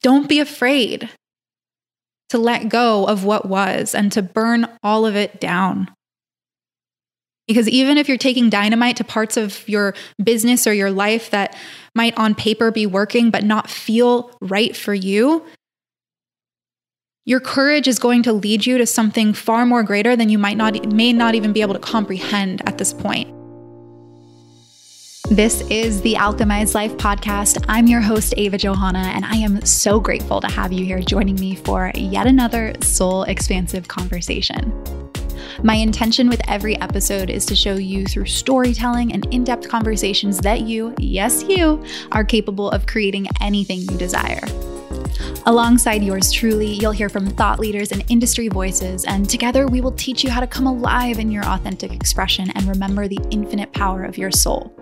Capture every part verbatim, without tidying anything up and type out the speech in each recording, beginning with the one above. Don't be afraid to let go of what was and to burn all of it down. Because even if you're taking dynamite to parts of your business or your life that might on paper be working but not feel right for you, your courage is going to lead you to something far more greater than you might not, may not even be able to comprehend at this point. This is the Alchemized Life Podcast. I'm your host, Ava Johanna, and I am so grateful to have you here joining me for yet another soul-expansive conversation. My intention with every episode is to show you through storytelling and in-depth conversations that you, yes, you, are capable of creating anything you desire. Alongside yours truly, you'll hear from thought leaders and industry voices, and together we will teach you how to come alive in your authentic expression and remember the infinite power of your soul.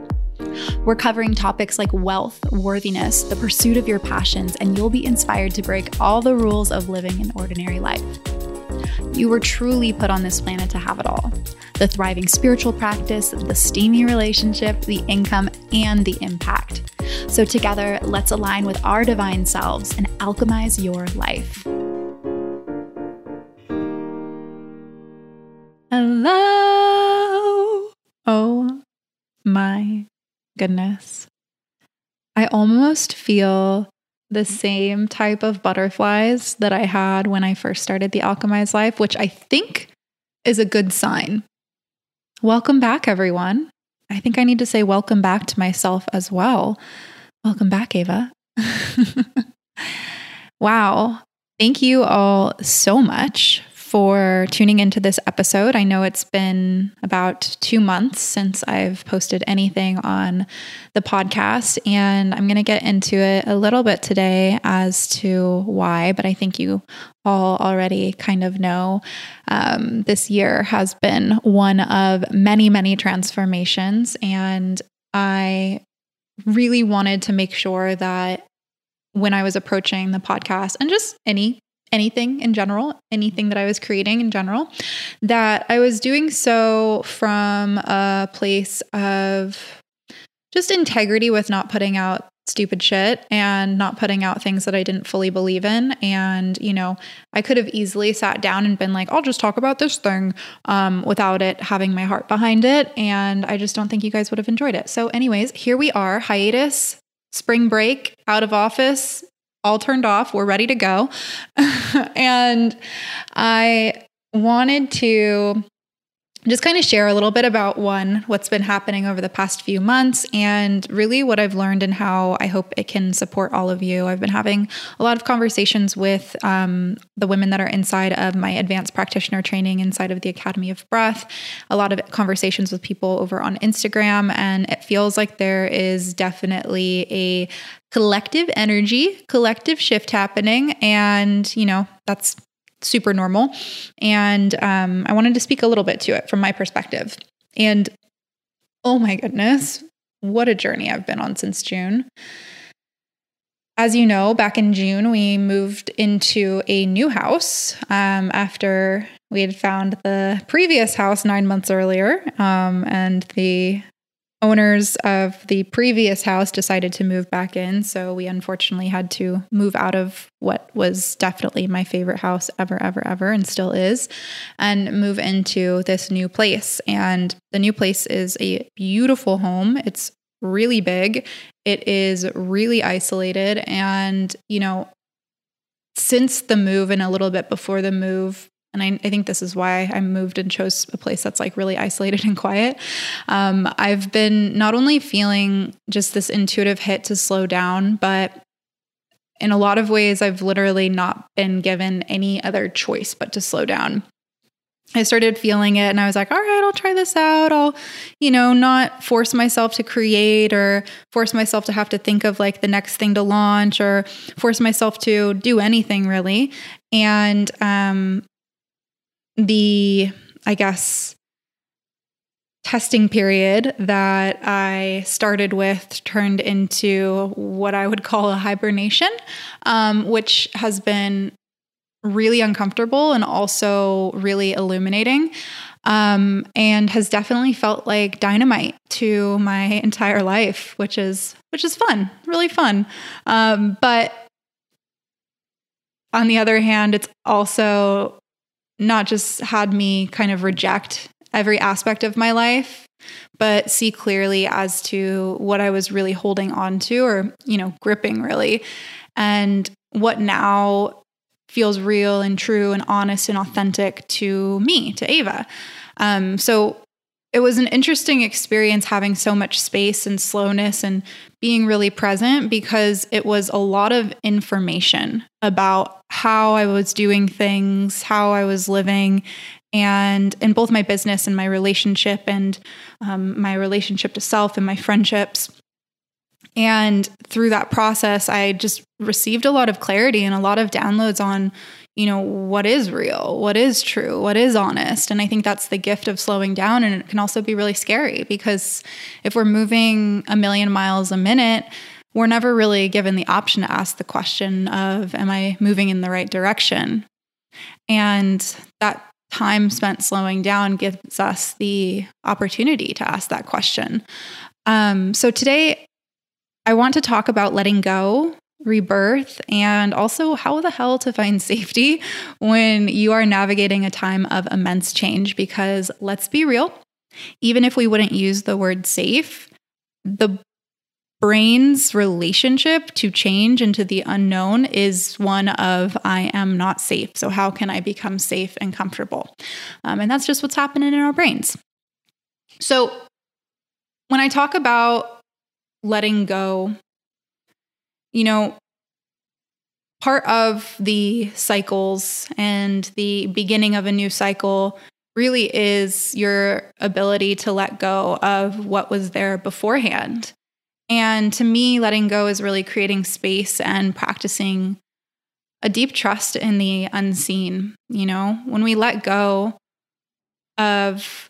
We're covering topics like wealth, worthiness, the pursuit of your passions, and you'll be inspired to break all the rules of living an ordinary life. You were truly put on this planet to have it all: the thriving spiritual practice, the steamy relationship, the income, and the impact. So together, let's align with our divine selves and alchemize your life. Hello! Oh my goodness. I almost feel the same type of butterflies that I had when I first started the Alchemized Life, which I think is a good sign. Welcome back, everyone. I think I need to say welcome back to myself as well. Welcome back, Ava. Wow. Thank you all so much for tuning into this episode. I know it's been about two months since I've posted anything on the podcast, and I'm going to get into it a little bit today as to why, but I think you all already kind of know. Um, this year has been one of many, many transformations, and I really wanted to make sure that when I was approaching the podcast and just any anything in general, anything that I was creating in general, that I was doing so from a place of just integrity, with not putting out stupid shit and not putting out things that I didn't fully believe in. And, you know, I could have easily sat down and been like, I'll just talk about this thing um, without it having my heart behind it. And I just don't think you guys would have enjoyed it. So anyways, here we are, hiatus, spring break, out of office, all turned off. We're ready to go. And I wanted to just kind of share a little bit about one, what's been happening over the past few months, and really what I've learned and how I hope it can support all of you. I've been having a lot of conversations with um, the women that are inside of my advanced practitioner training inside of the Academy of Breath, a lot of conversations with people over on Instagram, and it feels like there is definitely a collective energy, collective shift happening. And, you know, that's super normal. And um, I wanted to speak a little bit to it from my perspective. And oh my goodness, what a journey I've been on since June. As you know, back in June, we moved into a new house um, after we had found the previous house nine months earlier. Um, and the owners of the previous house decided to move back in. So we unfortunately had to move out of what was definitely my favorite house ever, ever, ever, and still is, and move into this new place. And the new place is a beautiful home. It's really big. It is really isolated. And, you know, since the move and a little bit before the move, and I, I think this is why I moved and chose a place that's like really isolated and quiet. Um, I've been not only feeling just this intuitive hit to slow down, but in a lot of ways, I've literally not been given any other choice but to slow down. I started feeling it and I was like, all right, I'll try this out. I'll, you know, not force myself to create or force myself to have to think of like the next thing to launch or force myself to do anything really. And, um, the, I guess, testing period that I started with turned into what I would call a hibernation, um, which has been really uncomfortable and also really illuminating, um, and has definitely felt like dynamite to my entire life, which is, which is fun, really fun. Um, but on the other hand, it's also not just had me kind of reject every aspect of my life, but see clearly as to what I was really holding on to, or, you know, gripping really, and what now feels real and true and honest and authentic to me, to Ava. Um, so it was an interesting experience having so much space and slowness and being really present, because it was a lot of information about how I was doing things, how I was living, and in both my business and my relationship and um, my relationship to self and my friendships. And through that process, I just received a lot of clarity and a lot of downloads on, you know, what is real, what is true, what is honest. And I think that's the gift of slowing down. And it can also be really scary, because if we're moving a million miles a minute, we're never really given the option to ask the question of, am I moving in the right direction? And that time spent slowing down gives us the opportunity to ask that question. Um, so today, I want to talk about letting go, rebirth, and also how the hell to find safety when you are navigating a time of immense change. Because let's be real, even if we wouldn't use the word safe, the brain's relationship to change and to the unknown is one of, I am not safe. So how can I become safe and comfortable? Um, and that's just what's happening in our brains. So when I talk about letting go, you know, part of the cycles and the beginning of a new cycle really is your ability to let go of what was there beforehand. And to me, letting go is really creating space and practicing a deep trust in the unseen. You know, when we let go of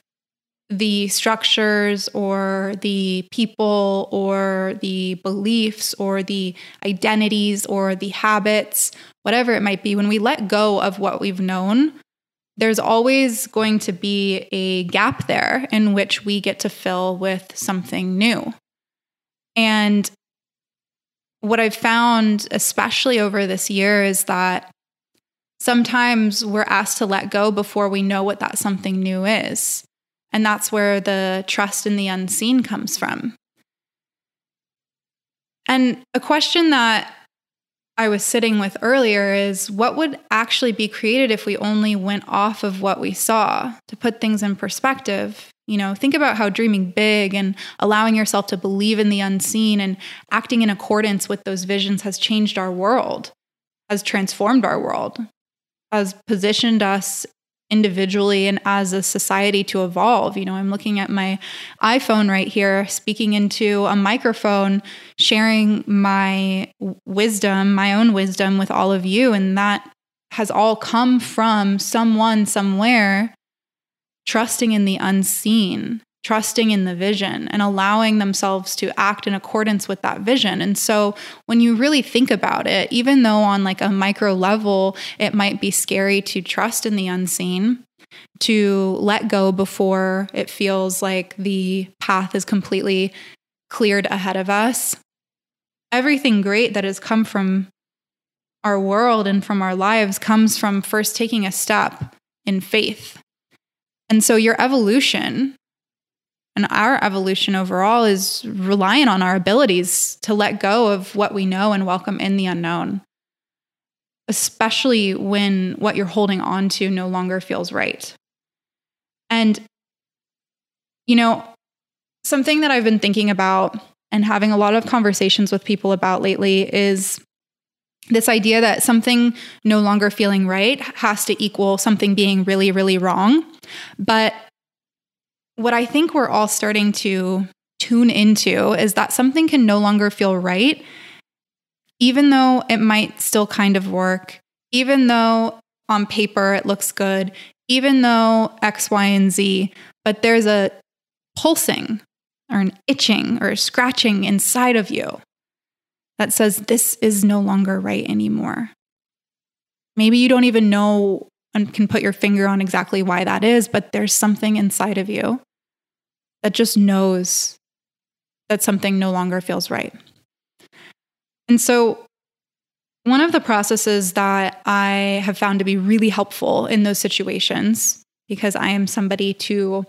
the structures or the people or the beliefs or the identities or the habits, whatever it might be, when we let go of what we've known, there's always going to be a gap there in which we get to fill with something new. And what I've found, especially over this year, is that sometimes we're asked to let go before we know what that something new is. And that's where the trust in the unseen comes from. And a question that I was sitting with earlier is, what would actually be created if we only went off of what we saw? To put things in perspective, you know, think about how dreaming big and allowing yourself to believe in the unseen and acting in accordance with those visions has changed our world, has transformed our world, has positioned us individually and as a society to evolve. You know, I'm looking at my iPhone right here, speaking into a microphone, sharing my wisdom, my own wisdom with all of you. And that has all come from someone somewhere trusting in the unseen, trusting in the vision, and allowing themselves to act in accordance with that vision. And so when you really think about it, even though on like a micro level, it might be scary to trust in the unseen, to let go before it feels like the path is completely cleared ahead of us, everything great that has come from our world and from our lives comes from first taking a step in faith. And so your evolution and our evolution overall is reliant on our abilities to let go of what we know and welcome in the unknown, especially when what you're holding on to no longer feels right. And, you know, something that I've been thinking about and having a lot of conversations with people about lately is this idea that something no longer feeling right has to equal something being really, really wrong. But what I think we're all starting to tune into is that something can no longer feel right, even though it might still kind of work, even though on paper it looks good, even though X, Y, and Z, but there's a pulsing or an itching or a scratching inside of you that says, this is no longer right anymore. Maybe you don't even know and can put your finger on exactly why that is, but there's something inside of you that just knows that something no longer feels right. And so One of the processes that I have found to be really helpful in those situations, because I am somebody to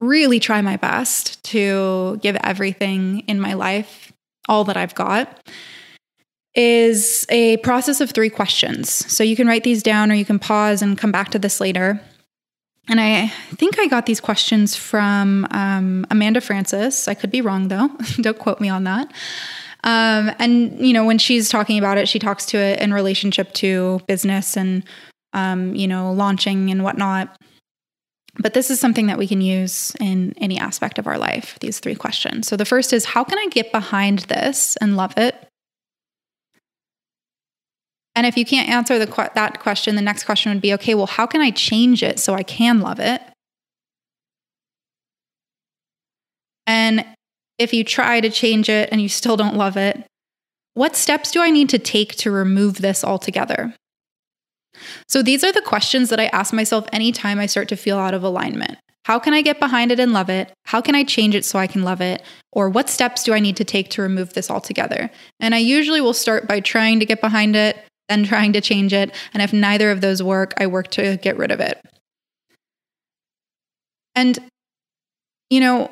really try my best to give everything in my life, all that I've got, is a process of three questions. So you can write these down or you can pause and come back to this later. And I think I got these questions from um, Amanda Francis. I could be wrong though. Don't quote me on that. Um, and, you know, when she's talking about it, she talks to it in relationship to business and, um, you know, launching and whatnot. But this is something that we can use in any aspect of our life, these three questions. So the first is, how can I get behind this and love it? And if you can't answer the que- that question, the next question would be, okay, well, how can I change it so I can love it? And if you try to change it and you still don't love it, what steps do I need to take to remove this altogether? So these are the questions that I ask myself anytime I start to feel out of alignment. How can I get behind it and love it? How can I change it so I can love it? Or what steps do I need to take to remove this altogether? And I usually will start by trying to get behind it, then trying to change it. And if neither of those work, I work to get rid of it. And, you know,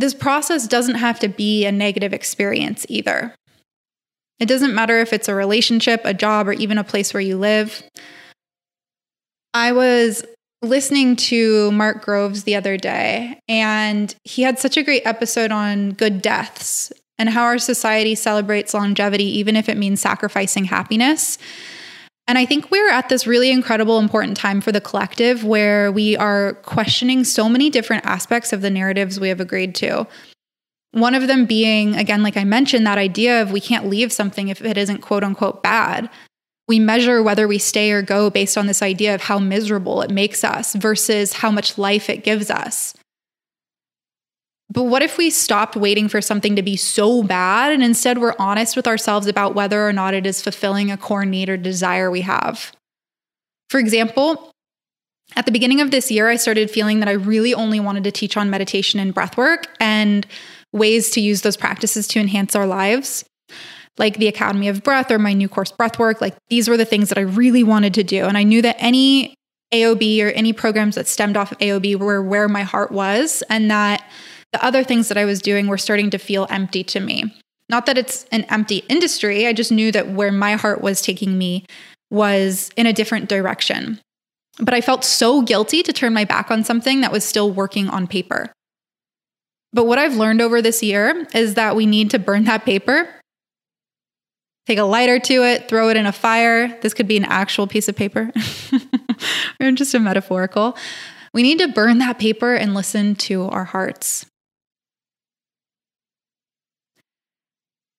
this process doesn't have to be a negative experience either. It doesn't matter if it's a relationship, a job, or even a place where you live. I was listening to Mark Groves the other day, and he had such a great episode on good deaths and how our society celebrates longevity, even if it means sacrificing happiness. And I think we're at this really incredible, important time for the collective where we are questioning so many different aspects of the narratives we have agreed to. One of them being, again, like I mentioned, that idea of we can't leave something if it isn't quote unquote bad. We measure whether we stay or go based on this idea of how miserable it makes us versus how much life it gives us. But what if we stopped waiting for something to be so bad and instead we're honest with ourselves about whether or not it is fulfilling a core need or desire we have? For example, at the beginning of this year, I started feeling that I really only wanted to teach on meditation and breathwork and ways to use those practices to enhance our lives, like the Academy of Breath or my new course Breathwork. Like, these were the things that I really wanted to do. And I knew that any A O B or any programs that stemmed off of A O B were where my heart was, and that the other things that I was doing were starting to feel empty to me. Not that it's an empty industry. I just knew that where my heart was taking me was in a different direction. But I felt so guilty to turn my back on something that was still working on paper. But what I've learned over this year is that we need to burn that paper, take a lighter to it, throw it in a fire. This could be an actual piece of paper or just a metaphorical. We need to burn that paper and listen to our hearts.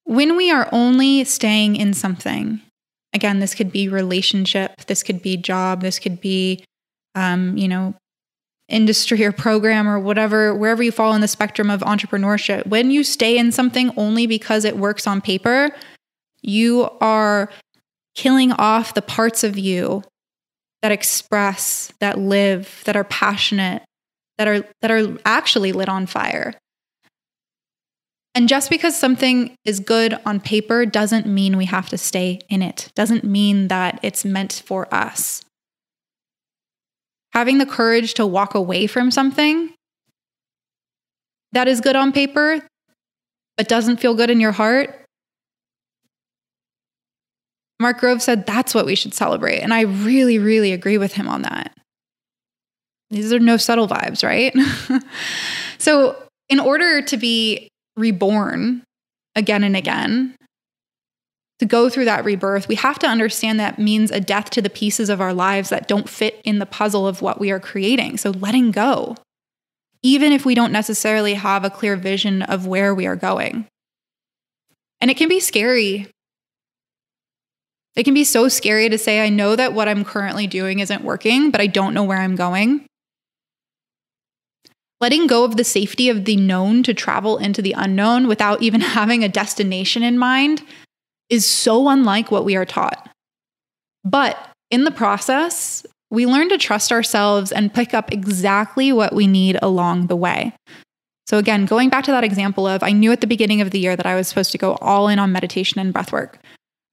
When we are only staying in something, again, this could be relationship, this could be job, this could be, um, you know, industry or program or whatever, wherever you fall in the spectrum of entrepreneurship. When you stay in something only because it works on paper, you are killing off the parts of you that express, that live, that are passionate, that are that are actually lit on fire. And just because something is good on paper doesn't mean we have to stay in it. Doesn't mean that it's meant for us. Having the courage to walk away from something that is good on paper but doesn't feel good in your heart. Mark Groves said that's what we should celebrate. And I really, really agree with him on that. These are no subtle vibes, right? So in order to be reborn again and again, to go through that rebirth, we have to understand that means a death to the pieces of our lives that don't fit in the puzzle of what we are creating. So letting go, even if we don't necessarily have a clear vision of where we are going. And it can be scary. It can be so scary to say, I know that what I'm currently doing isn't working, but I don't know where I'm going. Letting go of the safety of the known to travel into the unknown without even having a destination in mind is so unlike what we are taught. But in the process, we learn to trust ourselves and pick up exactly what we need along the way. So again, going back to that example of, I knew at the beginning of the year that I was supposed to go all in on meditation and breathwork.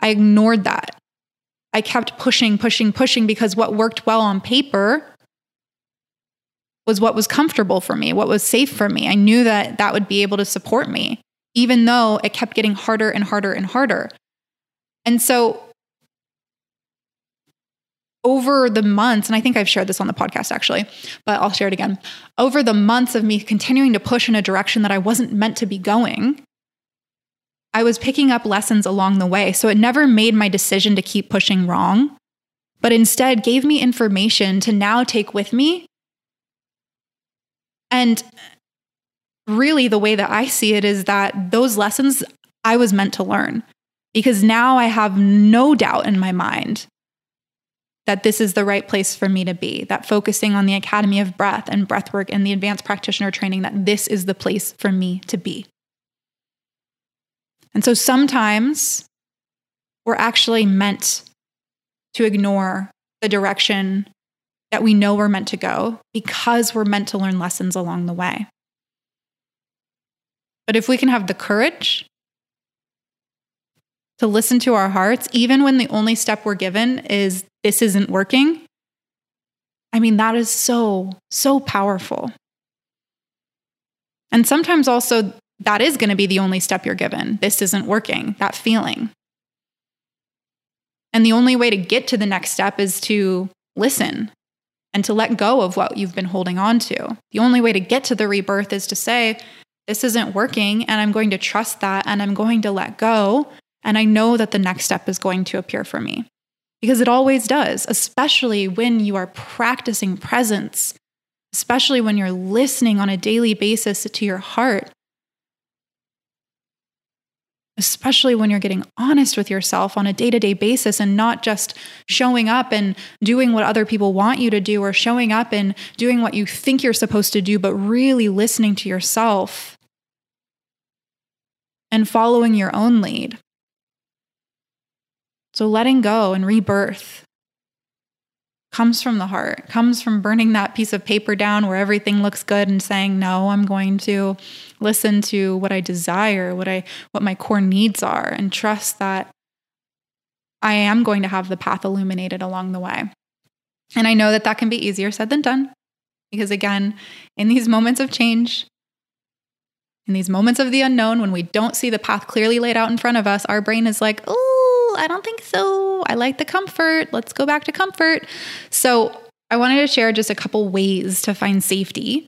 I ignored that. I kept pushing, pushing, pushing because what worked well on paper was what was comfortable for me, what was safe for me. I knew that that would be able to support me, even though it kept getting harder and harder and harder. And so over the months, and I think I've shared this on the podcast actually, but I'll share it again. Over the months of me continuing to push in a direction that I wasn't meant to be going, I was picking up lessons along the way. So it never made my decision to keep pushing wrong, but instead gave me information to now take with me. And really the way that I see it is that those lessons I was meant to learn, because now I have no doubt in my mind that this is the right place for me to be, that focusing on the Academy of Breath and Breathwork and the advanced practitioner training, that this is the place for me to be. And so sometimes we're actually meant to ignore the direction that we know we're meant to go because we're meant to learn lessons along the way. But if we can have the courage to listen to our hearts, even when the only step we're given is this isn't working, I mean, that is so, so powerful. And sometimes also that is going to be the only step you're given. This isn't working, that feeling. And the only way to get to the next step is to listen and to let go of what you've been holding on to. The only way to get to the rebirth is to say, this isn't working, and I'm going to trust that, and I'm going to let go. And I know that the next step is going to appear for me, because it always does, especially when you are practicing presence, especially when you're listening on a daily basis to your heart, especially when you're getting honest with yourself on a day-to-day basis and not just showing up and doing what other people want you to do, or showing up and doing what you think you're supposed to do, but really listening to yourself and following your own lead. So letting go and rebirth comes from the heart, comes from burning that piece of paper down where everything looks good and saying, no, I'm going to listen to what I desire, what I, what my core needs are, and trust that I am going to have the path illuminated along the way. And I know that that can be easier said than done, because again, in these moments of change, in these moments of the unknown, when we don't see the path clearly laid out in front of us, our brain is like, ooh, I don't think so. I like the comfort. Let's go back to comfort. So I wanted to share just a couple ways to find safety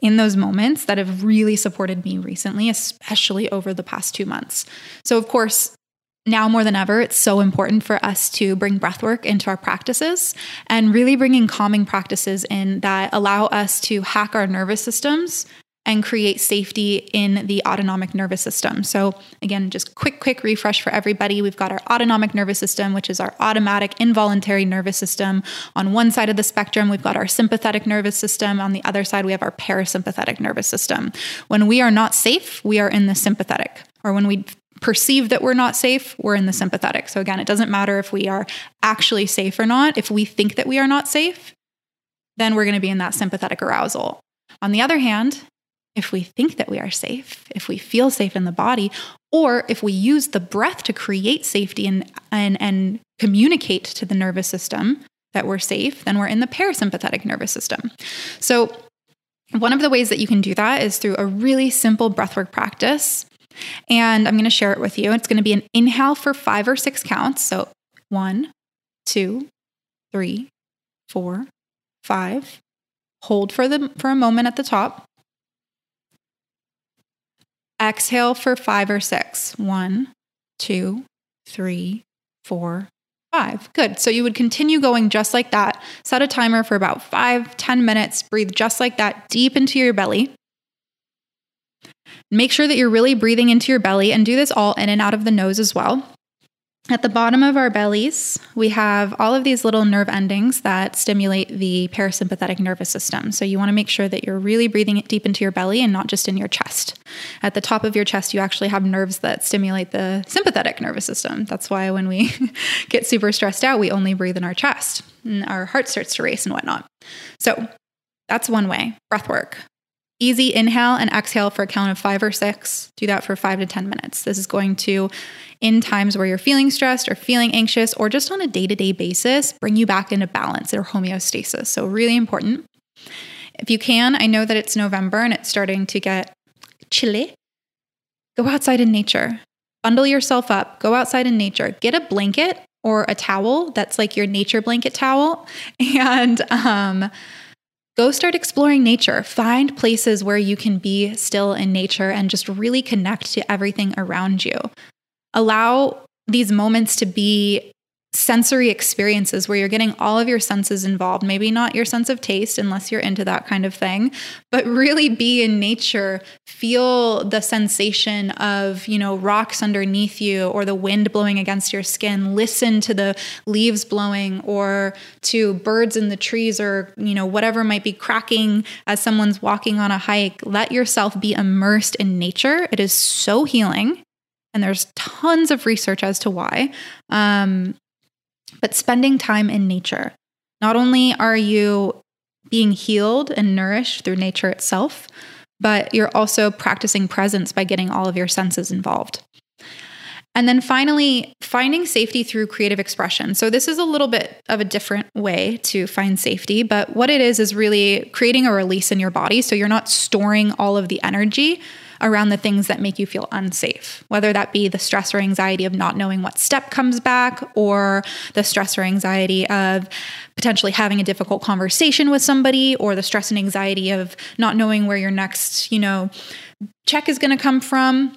in those moments that have really supported me recently, especially over the past two months. So of course, now more than ever, it's so important for us to bring breathwork into our practices, and really bringing calming practices in that allow us to hack our nervous systems and create safety in the autonomic nervous system. So again, just quick, quick refresh for everybody. We've got our autonomic nervous system, which is our automatic involuntary nervous system. On one side of the spectrum, we've got our sympathetic nervous system. On the other side, we have our parasympathetic nervous system. When we are not safe, we are in the sympathetic, or when we perceive that we're not safe, we're in the sympathetic. So again, it doesn't matter if we are actually safe or not. If we think that we are not safe, then we're going to be in that sympathetic arousal. On the other hand, if we think that we are safe, if we feel safe in the body, or if we use the breath to create safety and, and, and communicate to the nervous system that we're safe, then we're in the parasympathetic nervous system. So one of the ways that you can do that is through a really simple breathwork practice. And I'm going to share it with you. It's going to be an inhale for five or six counts. So one, two, three, four, five. Hold for the, for a moment at the top. Exhale for five or six. One, two, three, four, five. Good. So you would continue going just like that. Set a timer for about five, ten minutes. Breathe just like that, deep into your belly. Make sure that you're really breathing into your belly, and do this all in and out of the nose as well. At the bottom of our bellies, we have all of these little nerve endings that stimulate the parasympathetic nervous system. So you want to make sure that you're really breathing it deep into your belly and not just in your chest. At the top of your chest, you actually have nerves that stimulate the sympathetic nervous system. That's why when we get super stressed out, we only breathe in our chest, and our heart starts to race and whatnot. So that's one way, breath work. Easy inhale and exhale for a count of five or six. Do that for five to ten minutes. This is going to, in times where you're feeling stressed or feeling anxious, or just on a day-to-day basis, bring you back into balance or homeostasis. So really important. If you can, I know that it's November and it's starting to get chilly. Go outside in nature. Bundle yourself up. Go outside in nature. Get a blanket or a towel that's like your nature blanket towel, and um, go start exploring nature. Find places where you can be still in nature and just really connect to everything around you. Allow these moments to be sensory experiences where you're getting all of your senses involved, maybe not your sense of taste unless you're into that kind of thing, but really be in nature, feel the sensation of, you know, rocks underneath you or the wind blowing against your skin, listen to the leaves blowing or to birds in the trees or, you know, whatever might be cracking as someone's walking on a hike. Let yourself be immersed in nature. It is so healing. And there's tons of research as to why. Um, But spending time in nature, not only are you being healed and nourished through nature itself, but you're also practicing presence by getting all of your senses involved. And then finally, finding safety through creative expression. So this is a little bit of a different way to find safety, but what it is is really creating a release in your body so you're not storing all of the energy around the things that make you feel unsafe, whether that be the stress or anxiety of not knowing what step comes back, or the stress or anxiety of potentially having a difficult conversation with somebody, or the stress and anxiety of not knowing where your next, you know, check is going to come from.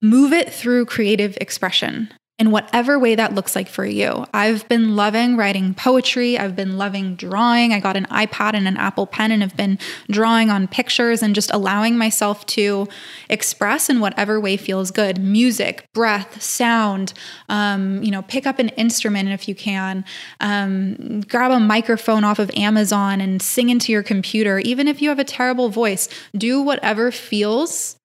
Move it through creative expression in whatever way that looks like for you. I've been loving writing poetry. I've been loving drawing. I got an iPad and an Apple Pen and have been drawing on pictures and just allowing myself to express in whatever way feels good. Music, breath, sound, um, you know, pick up an instrument if you can, um, grab a microphone off of Amazon and sing into your computer. Even if you have a terrible voice, do whatever feels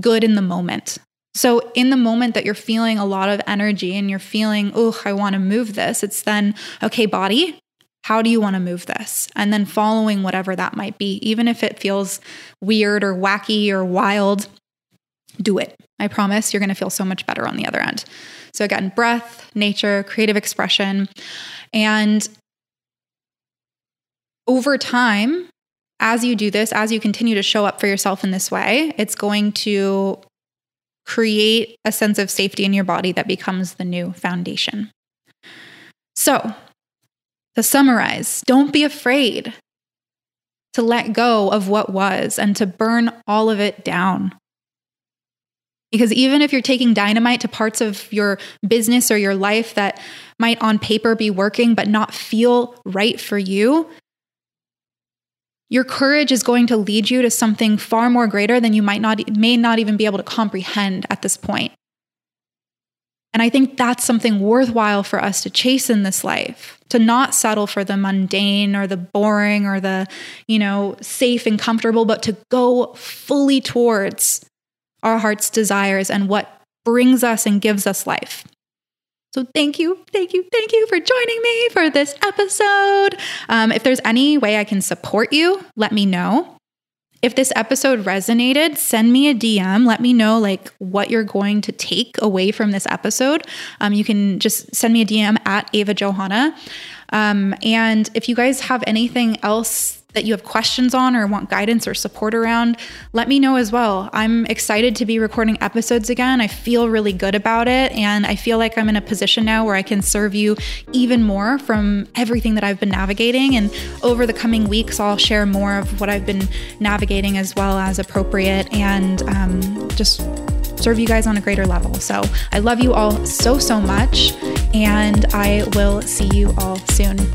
good in the moment. So in the moment that you're feeling a lot of energy and you're feeling, oh, I want to move this, it's then, okay, body, how do you want to move this? And then following whatever that might be, even if it feels weird or wacky or wild, do it. I promise you're going to feel so much better on the other end. So again, breath, nature, creative expression. And over time, as you do this, as you continue to show up for yourself in this way, it's going to create a sense of safety in your body that becomes the new foundation. So, to summarize, don't be afraid to let go of what was and to burn all of it down. Because even if you're taking dynamite to parts of your business or your life that might on paper be working but not feel right for you, your courage is going to lead you to something far more greater than you might not, may not even be able to comprehend at this point. And I think that's something worthwhile for us to chase in this life, to not settle for the mundane or the boring or the, you know, safe and comfortable, but to go fully towards our heart's desires and what brings us and gives us life. So thank you, thank you, thank you for joining me for this episode. Um, if there's any way I can support you, let me know. If this episode resonated, send me a D M. Let me know like what you're going to take away from this episode. Um, you can just send me a D M at Ava Johanna. Um, and if you guys have anything else that you have questions on or want guidance or support around, let me know as well. I'm excited to be recording episodes again. I feel really good about it. And I feel like I'm in a position now where I can serve you even more from everything that I've been navigating. And over the coming weeks, I'll share more of what I've been navigating as well as appropriate, and um, just serve you guys on a greater level. So I love you all so, so much. And I will see you all soon.